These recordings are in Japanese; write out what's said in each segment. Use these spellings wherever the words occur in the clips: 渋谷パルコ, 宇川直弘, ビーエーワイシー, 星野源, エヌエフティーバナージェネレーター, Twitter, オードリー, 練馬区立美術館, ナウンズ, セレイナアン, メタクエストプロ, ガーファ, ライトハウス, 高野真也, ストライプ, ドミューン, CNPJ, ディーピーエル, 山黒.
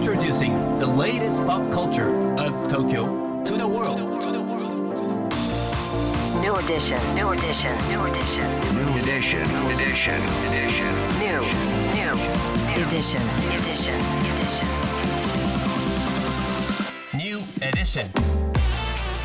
Introducing the latest pop culture of Tokyo to the world. New edition. New edition. New edition. New edition. New edition. New. New edition. Edition. Edition. New edition.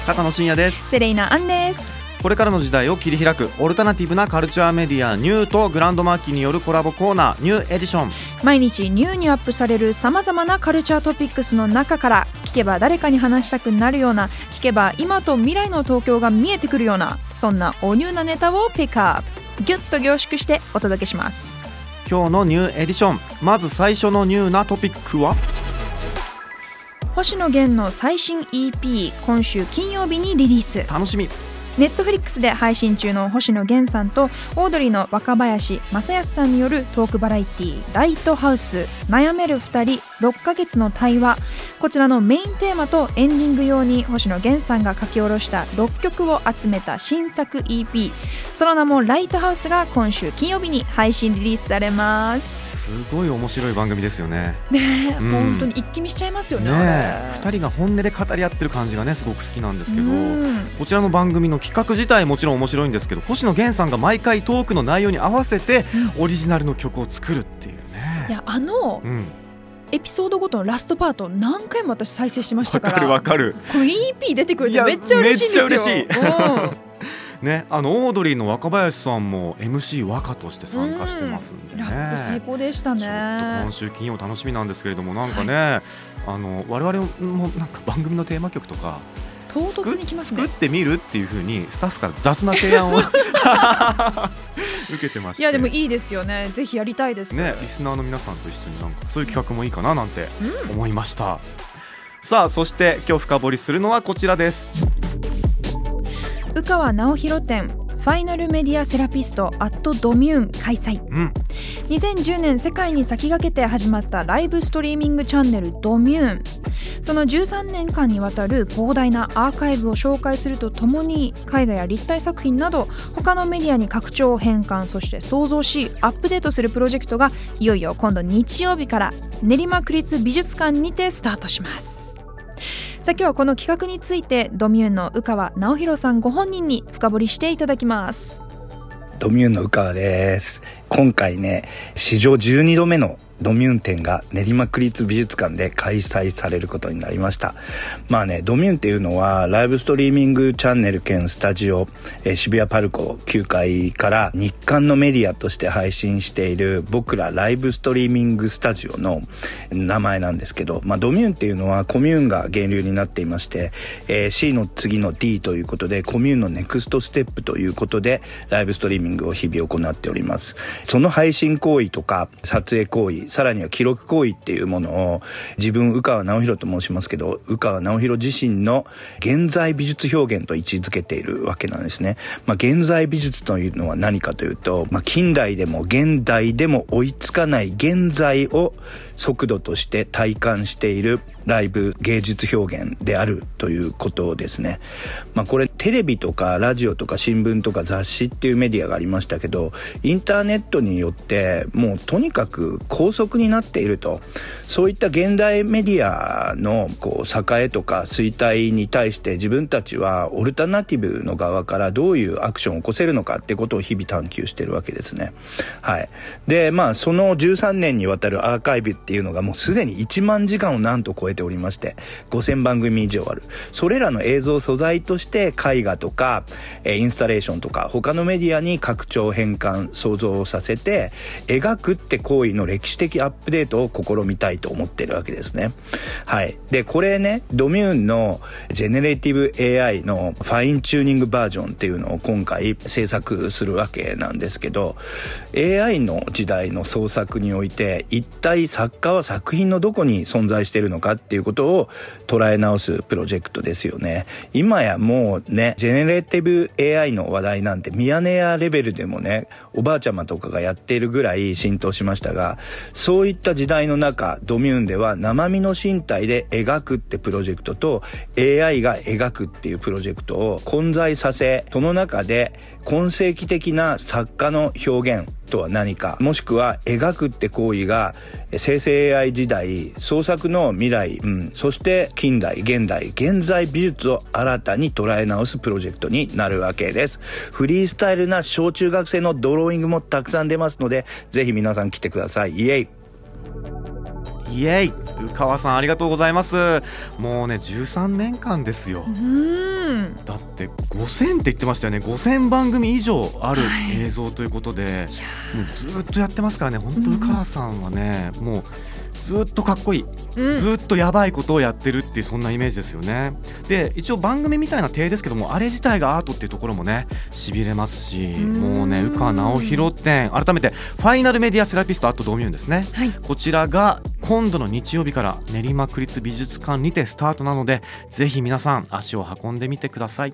高野真也です。セレイナアンです。これからの時代を切り開くオルタナティブなカルチャーメディアニューとグランドマーキーによるコラボコーナーニューエディション。毎日ニューにアップされるさまざまなカルチャートピックスの中から聞けば誰かに話したくなるような、聞けば今と未来の東京が見えてくるような、そんなおニューなネタをピックアップ、ギュッと凝縮してお届けします。今日のニューエディション、まず最初のニューなトピックは星野源の最新 EP、 今週金曜日にリリース。楽しみ。ネットフリックスで配信中の星野源さんとオードリーの若林正康さんによるトークバラエティーライトハウス、悩める2人6ヶ月の対話、こちらのメインテーマとエンディング用に星野源さんが書き下ろした6曲を集めた新作 EP、 その名もライトハウスが今週金曜日に配信リリースされます。すごい面白い番組ですよね。ね、うん、本当に一気見しちゃいますよね。2人が本音で語り合ってる感じがね、すごく好きなんですけど、こちらの番組の企画自体もちろん面白いんですけど、星野源さんが毎回トークの内容に合わせてオリジナルの曲を作るっていうね、いや、エピソードごとのラストパート何回も私再生しましたから。わかる。この EP 出てくるってめっちゃ嬉しいんですよ。めっちゃ嬉しいね、オードリーの若林さんも MC 和歌として参加してますんでね、ラップ最高でしたね。ちょっと今週金曜楽しみなんですけれども、なんかね、はい、我々もなんか番組のテーマ曲とか唐突に来ますね、作ってみるっていう風にスタッフから雑な提案を受けてまして、いやでもいいですよね、ぜひやりたいですね。リスナーの皆さんと一緒になんかそういう企画もいいかななんて思いました、さあ、そして今日深掘りするのはこちらです。宇川直弘展ファイナルメディアセラピストアットドミューン開催、2010年世界に先駆けて始まったライブストリーミングチャンネルドミューン、その13年間にわたる膨大なアーカイブを紹介するとともに、絵画や立体作品など他のメディアに拡張変換、そして創造しアップデートするプロジェクトがいよいよ今度日曜日から練馬区立美術館にてスタートします。さあ、今日はこの企画についてドミューンの宇川直弘さんご本人に深掘りしていただきます。ドミューンの宇川です。今回ね、史上12度目のドミューン展が練馬区立美術館で開催されることになりました。まあね、ドミューンっていうのはライブストリーミングチャンネル兼スタジオ、渋谷パルコ9階から日刊のメディアとして配信している僕らライブストリーミングスタジオの名前なんですけど、まあ、ドミューンっていうのはコミューンが源流になっていまして、C の次の D ということでコミューンのネクストステップということでライブストリーミングを日々行っております。その配信行為とか撮影行為、さらには記録行為っていうものを、自分宇川直弘と申しますけど、宇川直弘自身の現在美術表現と位置づけているわけなんですね。まあ、現在美術というのは何かというと、まあ、近代でも現代でも追いつかない現在を速度として体感しているライブ芸術表現であるということですね。まあ、これテレビとかラジオとか新聞とか雑誌っていうメディアがありましたけど、インターネットによってもうとにかく高速になっていると、そういった現代メディアのこう栄とか衰退に対して自分たちはオルタナティブの側からどういうアクションを起こせるのかってことを日々探求してるわけですね。はい。で、まあその13年にわたるアーカイブっていうのがもうすでに1万時間をなんと超えておりまして、5000番組以上ある。それらの映像素材として絵画とかインスタレーションとか他のメディアに拡張変換想像をさせて描くって行為の歴史的アップデートを試みたいと思ってるわけですね。はい。でこれね、ドミューンのジェネレーティブ AI のファインチューニングバージョンっていうのを今回制作するわけなんですけど、 AI の時代の創作において一体作家は作品のどこに存在しているのかっていうことを捉え直すプロジェクトですよね。今やもうね、ジェネレーティブ AI の話題なんてミヤネ屋レベルでもね、おばあちゃまとかがやっているぐらい浸透しましたが、そういった時代の中ドミューンでは生身の身体で描くってプロジェクトと AI が描くっていうプロジェクトを混在させ、その中で今世紀的な作家の表現とは何か、もしくは描くって行為が生成 AI 時代、創作の未来、そして近代、現代、現在美術を新たに捉え直すプロジェクトになるわけです。フリースタイルな小中学生のドローイングもたくさん出ますので、ぜひ皆さん来てください。イエイイエイ、宇川さんありがとうございます。もうね13年間ですよ。だって5000って言ってましたよね。5000番組以上ある映像ということで、もうずっとやってますからね。本当宇川さんはね、もうずっとかっこいい、ずっとやばいことをやってるっていう、そんなイメージですよね。で一応番組みたいな体ですけども、あれ自体がアートっていうところもね痺れますし、もうね宇川直弘展、改めてファイナルメディアセラピストアットドミューンですね、はい、こちらが今度の日曜日から練馬区立美術館にてスタートなので、ぜひ皆さん足を運んでみてください。